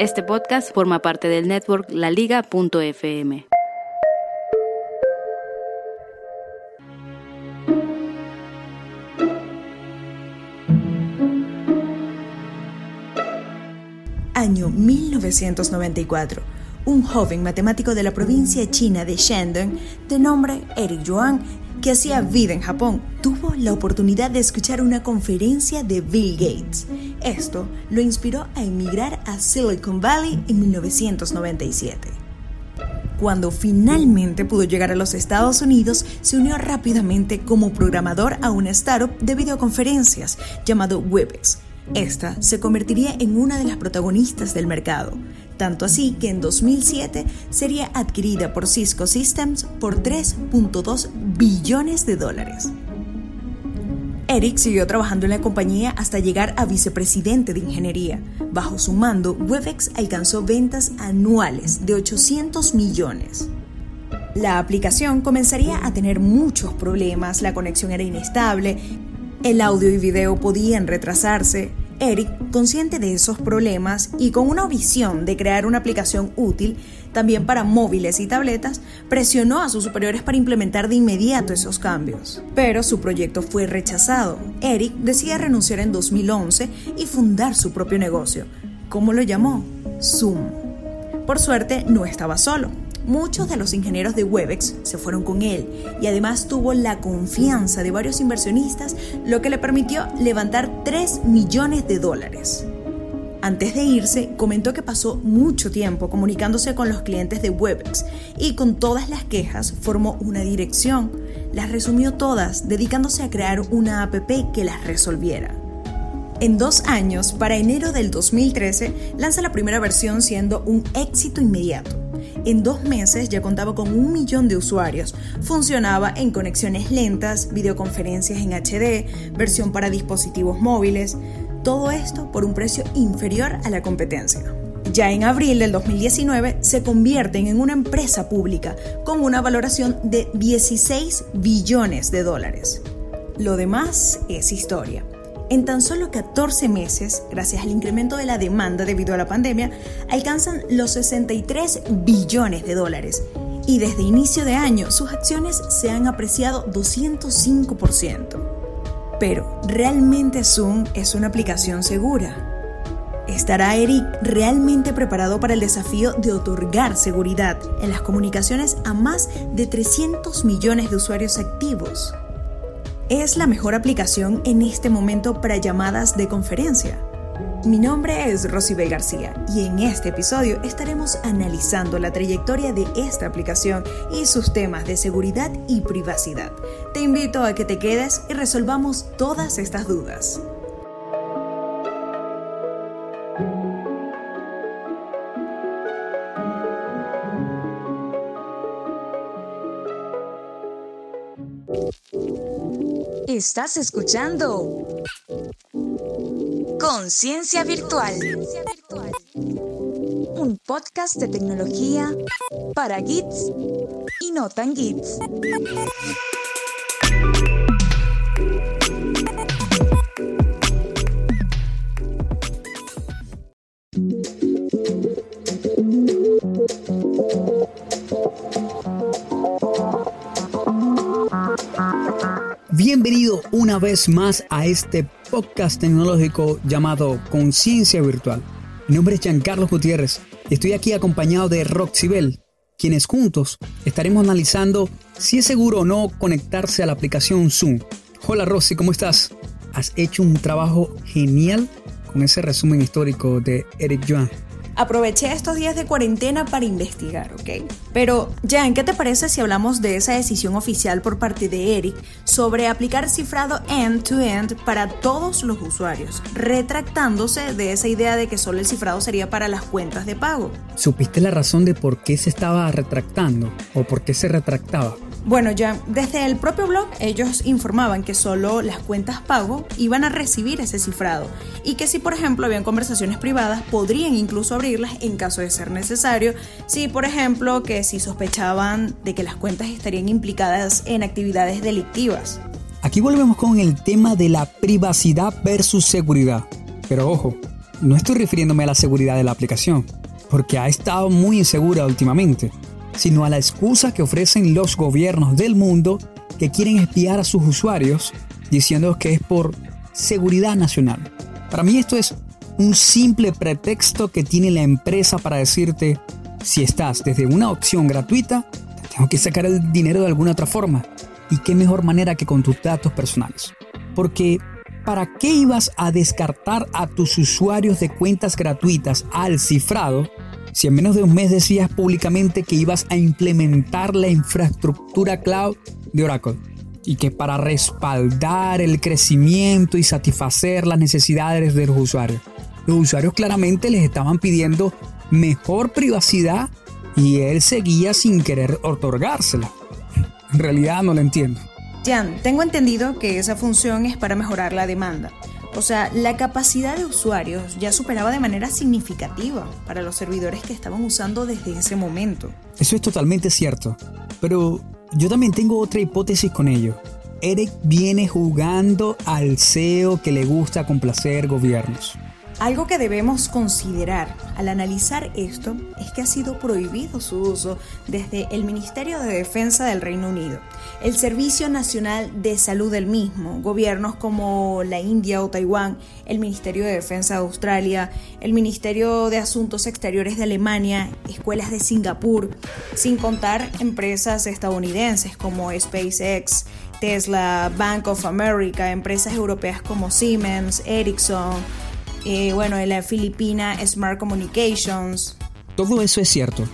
Este podcast forma parte del network LaLiga.fm. Año 1994. Un joven matemático de la provincia china de Shandong, de nombre Eric Yuan, que hacía vida en Japón, tuvo la oportunidad de escuchar una conferencia de Bill Gates. Esto lo inspiró a emigrar a Silicon Valley en 1997. Cuando finalmente pudo llegar a los Estados Unidos, se unió rápidamente como programador a una startup de videoconferencias llamado Webex. Esta se convertiría en una de las protagonistas del mercado, tanto así que en 2007 sería adquirida por Cisco Systems por $3.2 billones. Eric siguió trabajando en la compañía hasta llegar a vicepresidente de ingeniería. Bajo su mando, Webex alcanzó ventas anuales de 800 millones. La aplicación comenzaría a tener muchos problemas, la conexión era inestable, el audio y video podían retrasarse. Eric, consciente de esos problemas y con una visión de crear una aplicación útil, también para móviles y tabletas, presionó a sus superiores para implementar de inmediato esos cambios. Pero su proyecto fue rechazado. Eric decide renunciar en 2011 y fundar su propio negocio. ¿Cómo lo llamó? Zoom. Por suerte, no estaba solo. Muchos de los ingenieros de Webex se fueron con él y además tuvo la confianza de varios inversionistas, lo que le permitió levantar $3 millones. Antes de irse, comentó que pasó mucho tiempo comunicándose con los clientes de Webex y con todas las quejas formó una dirección. Las resumió todas, dedicándose a crear una app que las resolviera. En 2 años, para enero del 2013, lanza la primera versión siendo un éxito inmediato. En 2 meses ya contaba con 1 millón de usuarios, funcionaba en conexiones lentas, videoconferencias en HD, versión para dispositivos móviles, todo esto por un precio inferior a la competencia. Ya en abril del 2019 se convierten en una empresa pública con una valoración de $16 billones. Lo demás es historia. En tan solo 14 meses, gracias al incremento de la demanda debido a la pandemia, alcanzan los $63 billones. Y desde inicio de año, sus acciones se han apreciado 205%. Pero, ¿realmente Zoom es una aplicación segura? ¿Estará Eric realmente preparado para el desafío de otorgar seguridad en las comunicaciones a más de 300 millones de usuarios activos? ¿Es la mejor aplicación en este momento para llamadas de conferencia? Mi nombre es Rosibel García y en este episodio estaremos analizando la trayectoria de esta aplicación y sus temas de seguridad y privacidad. Te invito a que te quedes y resolvamos todas estas dudas. Estás escuchando Conciencia Virtual, un podcast de tecnología para geeks y no tan geeks. Bienvenidos una vez más a este podcast tecnológico llamado Conciencia Virtual. Mi nombre es Giancarlo Gutiérrez y estoy aquí acompañado de Roxibel, quienes juntos estaremos analizando si es seguro o no conectarse a la aplicación Zoom. Hola Roxy, ¿cómo estás? Has hecho un trabajo genial con ese resumen histórico de Eric Yuan. Aproveché estos días de cuarentena para investigar, ¿ok? Pero, Jan, ¿qué te parece si hablamos de esa decisión oficial por parte de Eric sobre aplicar cifrado end-to-end para todos los usuarios, retractándose de esa idea de que solo el cifrado sería para las cuentas de pago? ¿Supiste la razón de por qué se estaba retractando o por qué se retractaba? Bueno, Jan, desde el propio blog ellos informaban que solo las cuentas pago iban a recibir ese cifrado y que si, por ejemplo, habían conversaciones privadas, podrían incluso abrirlas en caso de ser necesario. Si, por ejemplo, que si sospechaban de que las cuentas estarían implicadas en actividades delictivas. Aquí volvemos con el tema de la privacidad versus seguridad. Pero ojo, No estoy refiriéndome a la seguridad de la aplicación, porque ha estado muy insegura últimamente, sino a la excusa que ofrecen los gobiernos del mundo que quieren espiar a sus usuarios diciendo que es por seguridad nacional. Para mí esto es un simple pretexto que tiene la empresa para decirte: si estás desde una opción gratuita, tengo que sacar el dinero de alguna otra forma. Y qué mejor manera que con tus datos personales. Porque ¿para qué ibas a descartar a tus usuarios de cuentas gratuitas al cifrado si en menos de un mes decías públicamente que ibas a implementar la infraestructura cloud de Oracle y que para respaldar el crecimiento y satisfacer las necesidades de los usuarios? Los usuarios claramente les estaban pidiendo mejor privacidad y él seguía sin querer otorgársela. En realidad no la entiendo. Jan, tengo entendido que esa función es para mejorar la demanda. O sea, la capacidad de usuarios ya superaba de manera significativa para los servidores que estaban usando desde ese momento. Eso es totalmente cierto, pero yo también tengo otra hipótesis con ello. Eric viene jugando al CEO que le gusta complacer gobiernos. Algo que debemos considerar al analizar esto es que ha sido prohibido su uso desde el Ministerio de Defensa del Reino Unido, el Servicio Nacional de Salud del mismo, gobiernos como la India o Taiwán, el Ministerio de Defensa de Australia, el Ministerio de Asuntos Exteriores de Alemania, escuelas de Singapur, sin contar empresas estadounidenses como SpaceX, Tesla, Bank of America, empresas europeas como Siemens, Ericsson... en la Filipina Smart Communications. Todo eso es cierto.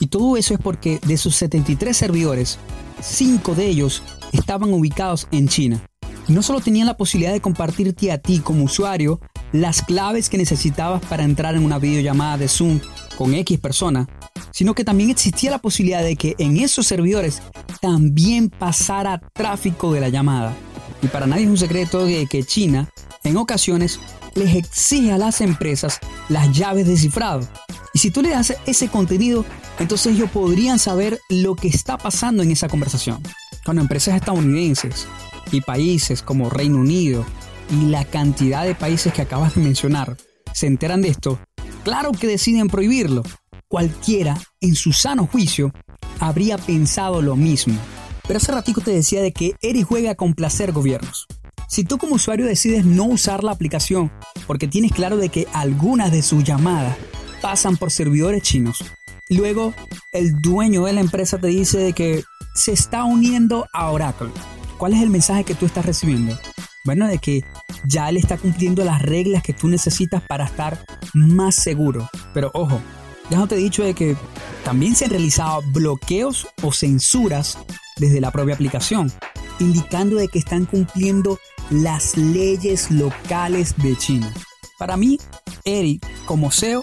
Y todo eso es porque de sus 73 servidores, 5 de ellos estaban ubicados en China. Y no solo tenían la posibilidad de compartirte a ti como usuario las claves que necesitabas para entrar en una videollamada de Zoom con X persona, sino que también existía la posibilidad de que en esos servidores también pasara tráfico de la llamada. Y para nadie es un secreto de que China, en ocasiones, les exige a las empresas las llaves de cifrado. Y si tú le das ese contenido, entonces ellos podrían saber lo que está pasando en esa conversación. Con empresas estadounidenses y países como Reino Unido y la cantidad de países que acabas de mencionar se enteran de esto, claro que deciden prohibirlo. Cualquiera, en su sano juicio, habría pensado lo mismo. Pero hace ratico te decía de que Eric juega a complacer gobiernos. Si tú como usuario decides no usar la aplicación porque tienes claro de que algunas de sus llamadas pasan por servidores chinos, luego el dueño de la empresa te dice de que se está uniendo a Oracle, ¿cuál es el mensaje que tú estás recibiendo? Bueno, de que ya él está cumpliendo las reglas que tú necesitas para estar más seguro. Pero ojo, ya no te he dicho de que también se han realizado bloqueos o censuras desde la propia aplicación, indicando de que están cumpliendo las leyes locales de China. Para mí, Eric, como CEO,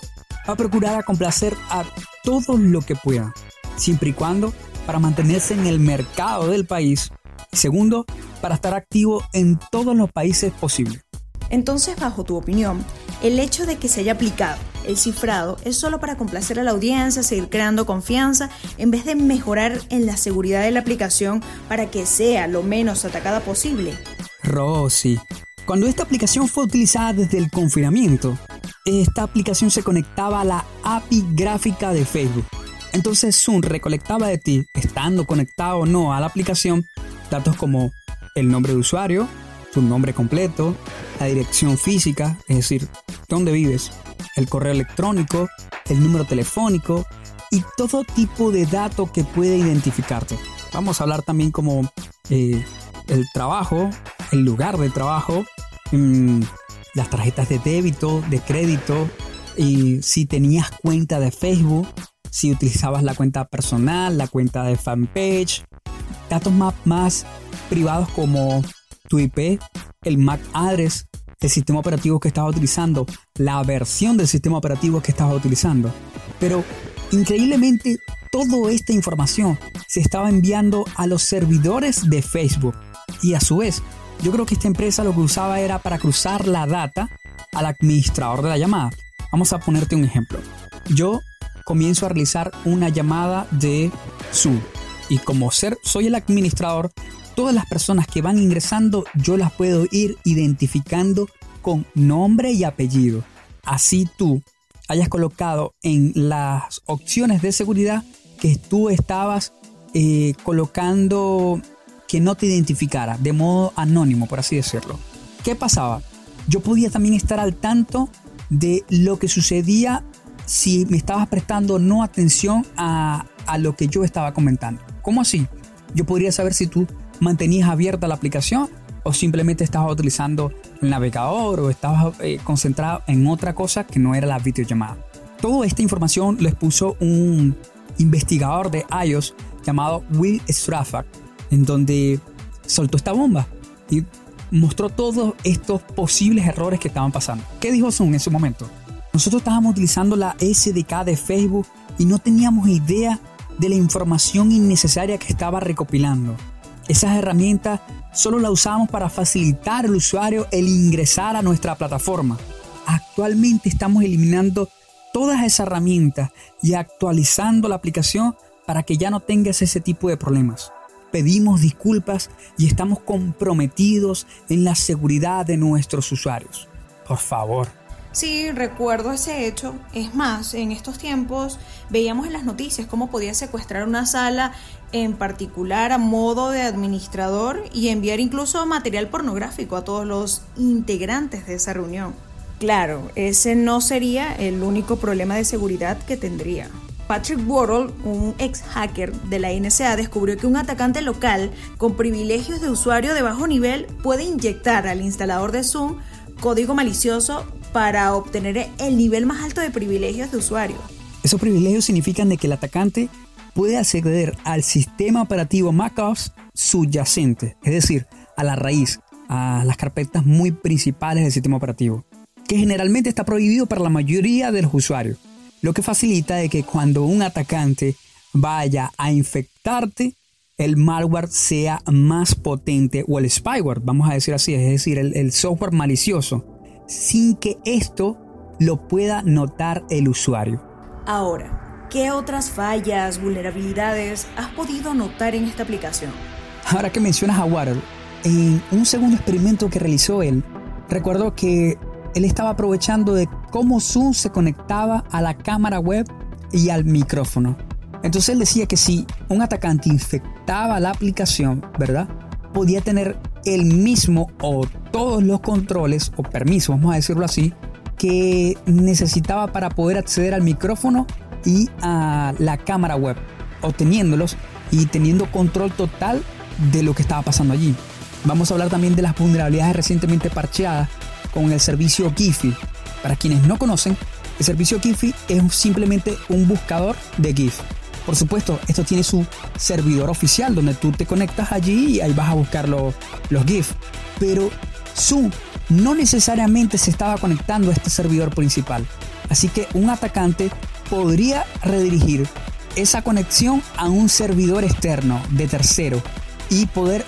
va a procurar complacer a todos lo que pueda, siempre y cuando para mantenerse en el mercado del país, y segundo, para estar activo en todos los países posibles. Entonces, bajo tu opinión, el hecho de que se haya aplicado el cifrado es solo para complacer a la audiencia, seguir creando confianza, en vez de mejorar en la seguridad de la aplicación para que sea lo menos atacada posible. Rosy, cuando esta aplicación fue utilizada desde el confinamiento, esta aplicación se conectaba a la API gráfica de Facebook. Entonces Zoom recolectaba de ti, estando conectado o no a la aplicación, datos como el nombre de usuario, tu nombre completo, la dirección física, es decir, dónde vives, el correo electrónico, el número telefónico y todo tipo de dato que puede identificarte. Vamos a hablar también como el trabajo, el lugar de trabajo, las tarjetas de débito, de crédito, y si tenías cuenta de Facebook, si utilizabas la cuenta personal, la cuenta de fanpage, datos más privados como tu IP, el MAC address, el sistema operativo que estabas utilizando, la versión del sistema operativo que estabas utilizando. Pero increíblemente toda esta información se estaba enviando a los servidores de Facebook, y a su vez yo creo que esta empresa lo que usaba era para cruzar la data al administrador de la llamada. Vamos a ponerte un ejemplo. Yo comienzo a realizar una llamada de Zoom y como soy el administrador, todas las personas que van ingresando yo las puedo ir identificando con nombre y apellido. así tú hayas colocado en las opciones de seguridad que tú estabas colocando que no te identificara, de modo anónimo, por así decirlo. ¿Qué pasaba? Yo podía también estar al tanto de lo que sucedía si me estabas prestando no atención a lo que yo estaba comentando. ¿Cómo así? Yo podría saber si tú mantenías abierta la aplicación o simplemente estabas utilizando el navegador o estabas concentrado en otra cosa que no era la videollamada. Toda esta información la expuso un investigador de iOS llamado Will Strafford, en donde soltó esta bomba y mostró todos estos posibles errores que estaban pasando. ¿Qué dijo Zoom en su momento? Nosotros estábamos utilizando la SDK de Facebook y no teníamos idea de la información innecesaria que estaba recopilando. Esas herramientas solo las usamos para facilitar al usuario el ingresar a nuestra plataforma. Actualmente estamos eliminando todas esas herramientas y actualizando la aplicación para que ya no tengas ese tipo de problemas. Pedimos disculpas y estamos comprometidos en la seguridad de nuestros usuarios. Por favor. Sí, recuerdo ese hecho. Es más, en estos tiempos veíamos en las noticias cómo podía secuestrar una sala en particular a modo de administrador y enviar incluso material pornográfico a todos los integrantes de esa reunión. Claro, ese no sería el único problema de seguridad que tendría. Patrick Wardle, un ex hacker de la NSA, descubrió que un atacante local con privilegios de usuario de bajo nivel puede inyectar al instalador de Zoom código malicioso para obtener el nivel más alto de privilegios de usuario. Esos privilegios significan de que el atacante puede acceder al sistema operativo macOS subyacente, es decir, a la raíz, a las carpetas muy principales del sistema operativo, que generalmente está prohibido para la mayoría de los usuarios, lo que facilita de que cuando un atacante vaya a infectarte, el malware sea más potente, o el spyware, vamos a decir así, es decir, el software malicioso, sin que esto lo pueda notar el usuario. Ahora, ¿qué otras fallas, vulnerabilidades has podido notar en esta aplicación? Ahora que mencionas a Wardle, en un segundo experimento que realizó él, recuerdo que él estaba aprovechando de cómo Zoom se conectaba a la cámara web y al micrófono. Entonces él decía que si un atacante infectaba la aplicación, ¿verdad?, podía tener el mismo o todos los controles o permisos, vamos a decirlo así, que necesitaba para poder acceder al micrófono y a la cámara web, obteniéndolos y teniendo control total de lo que estaba pasando allí. Vamos a hablar también de las vulnerabilidades recientemente parcheadas con el servicio Giphy. Para quienes no conocen, el servicio Giphy es simplemente un buscador de GIF. Por supuesto, esto tiene su servidor oficial donde tú te conectas allí y ahí vas a buscar los GIF. Pero Zoom no necesariamente se estaba conectando a este servidor principal. Así que un atacante podría redirigir esa conexión a un servidor externo de tercero y poder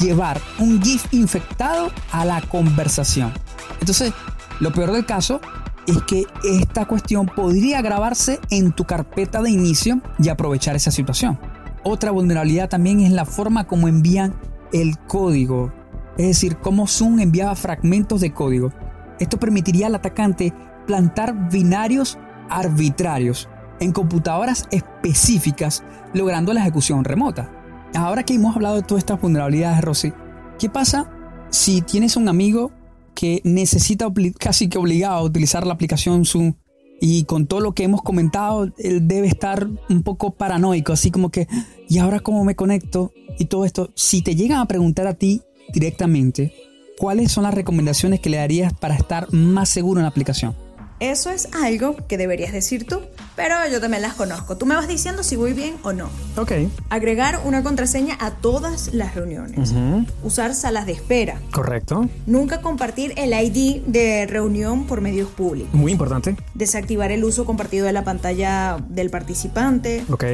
llevar un GIF infectado a la conversación. Entonces, lo peor del caso es que esta cuestión podría grabarse en tu carpeta de inicio y aprovechar esa situación. Otra vulnerabilidad también es la forma como envían el código, es decir, cómo Zoom enviaba fragmentos de código. Esto permitiría al atacante plantar binarios arbitrarios en computadoras específicas, logrando la ejecución remota. Ahora que hemos hablado de todas estas vulnerabilidades, Rosy, ¿qué pasa si tienes un amigo que necesita casi que obligado a utilizar la aplicación Zoom y con todo lo que hemos comentado él debe estar un poco paranoico, así como que ¿y ahora cómo me conecto? Y todo esto, si te llegan a preguntar a ti directamente, ¿cuáles son las recomendaciones que le darías para estar más seguro en la aplicación? Eso es algo que deberías decir tú, pero yo también las conozco. Tú me vas diciendo si voy bien o no. Ok. Agregar una contraseña a todas las reuniones. Uh-huh. Usar salas de espera. Correcto. Nunca compartir el ID de reunión por medios públicos. Muy importante. Desactivar el uso compartido de la pantalla del participante. Ok.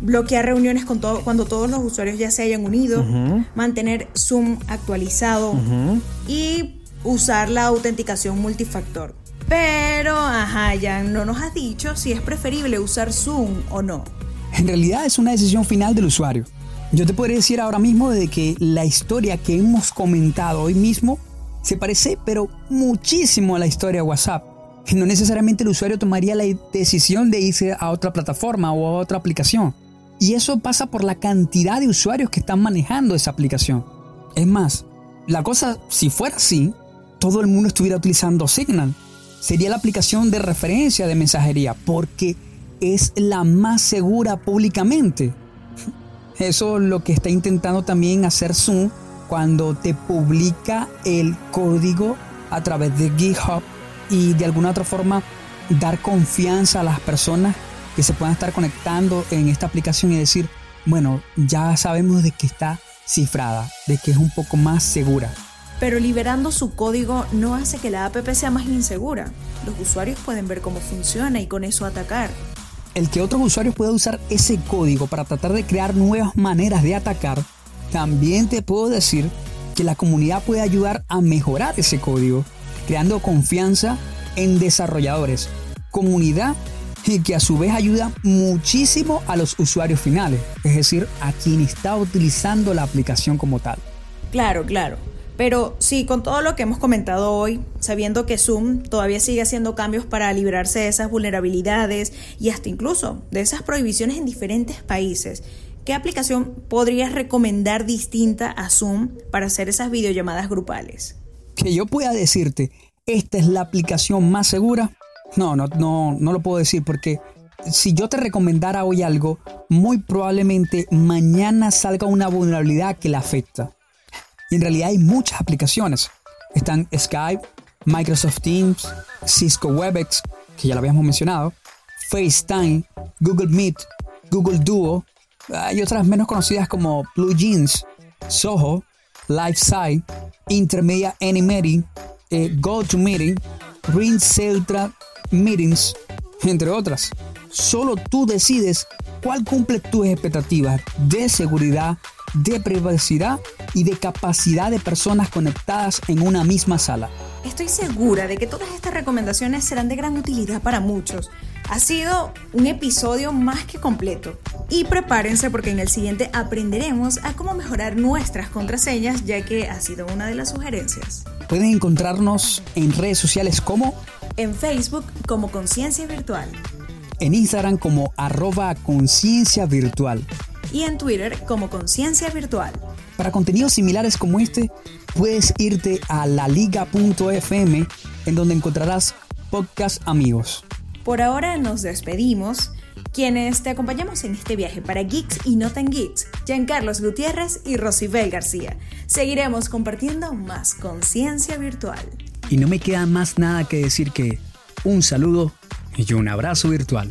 Bloquear reuniones cuando todos los usuarios ya se hayan unido. Uh-huh. Mantener Zoom actualizado. Uh-huh. Y usar la autenticación multifactor. Pero, ya no nos has dicho si es preferible usar Zoom o no. En realidad es una decisión final del usuario. Yo te podría decir ahora mismo de que la historia que hemos comentado hoy mismo Se parece, pero muchísimo, a la historia de WhatsApp. No necesariamente el usuario tomaría la decisión de irse a otra plataforma o a otra aplicación. Y eso pasa por la cantidad de usuarios que están manejando esa aplicación. Es más, la cosa, si fuera así, todo el mundo estuviera utilizando Signal. Sería la aplicación de referencia de mensajería porque es la más segura públicamente. Eso es lo que está intentando también hacer Zoom cuando te publica el código a través de GitHub y de alguna otra forma dar confianza a las personas que se puedan estar conectando en esta aplicación y decir, bueno, ya sabemos de que está cifrada, de que es un poco más segura. Pero liberando su código no hace que la app sea más insegura. Los usuarios pueden ver cómo funciona y con eso atacar. El que otros usuarios puedan usar ese código para tratar de crear nuevas maneras de atacar, también te puedo decir que la comunidad puede ayudar a mejorar ese código, creando confianza en desarrolladores, comunidad y que a su vez ayuda muchísimo a los usuarios finales, es decir, a quien está utilizando la aplicación como tal. Claro. Pero sí, con todo lo que hemos comentado hoy, sabiendo que Zoom todavía sigue haciendo cambios para librarse de esas vulnerabilidades y hasta incluso de esas prohibiciones en diferentes países, ¿qué aplicación podrías recomendar distinta a Zoom para hacer esas videollamadas grupales? Que yo pueda decirte, esta es la aplicación más segura, no lo puedo decir porque si yo te recomendara hoy algo, muy probablemente mañana salga una vulnerabilidad que la afecta. Y en realidad hay muchas aplicaciones. Están Skype, Microsoft Teams, Cisco Webex, que ya lo habíamos mencionado, FaceTime, Google Meet, Google Duo. Hay otras menos conocidas como BlueJeans, Soho, LiveSite, Intermedia Animating, GoToMeeting, RingCentral Meetings, entre otras. Solo tú decides cuál cumple tus expectativas de seguridad, de privacidad y de capacidad de personas conectadas en una misma sala. Estoy segura de que todas estas recomendaciones serán de gran utilidad para muchos. Ha sido un episodio más que completo. Y prepárense porque en el siguiente aprenderemos a cómo mejorar nuestras contraseñas, ya que ha sido una de las sugerencias. Pueden encontrarnos en redes sociales como en Facebook como Conciencia Virtual, en Instagram como @concienciavirtual y en Twitter como Conciencia Virtual. Para contenidos similares como este, puedes irte a LaLiga.fm, en donde encontrarás podcast amigos. Por ahora nos despedimos, quienes te acompañamos en este viaje para Geeks y No Tan Geeks, Giancarlos Gutiérrez y Rosibel García. Seguiremos compartiendo más Conciencia Virtual. Y no me queda más nada que decir que un saludo y un abrazo virtual.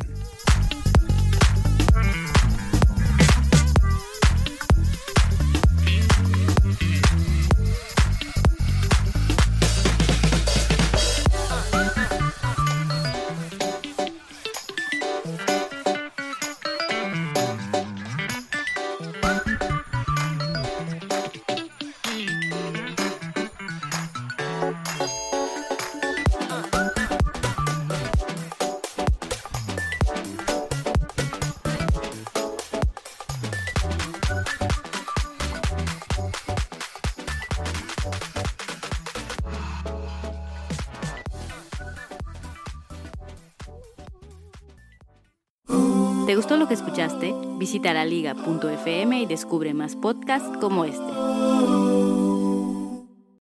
¿Te gustó lo que escuchaste? Visita LaLiga.fm y descubre más podcasts como este.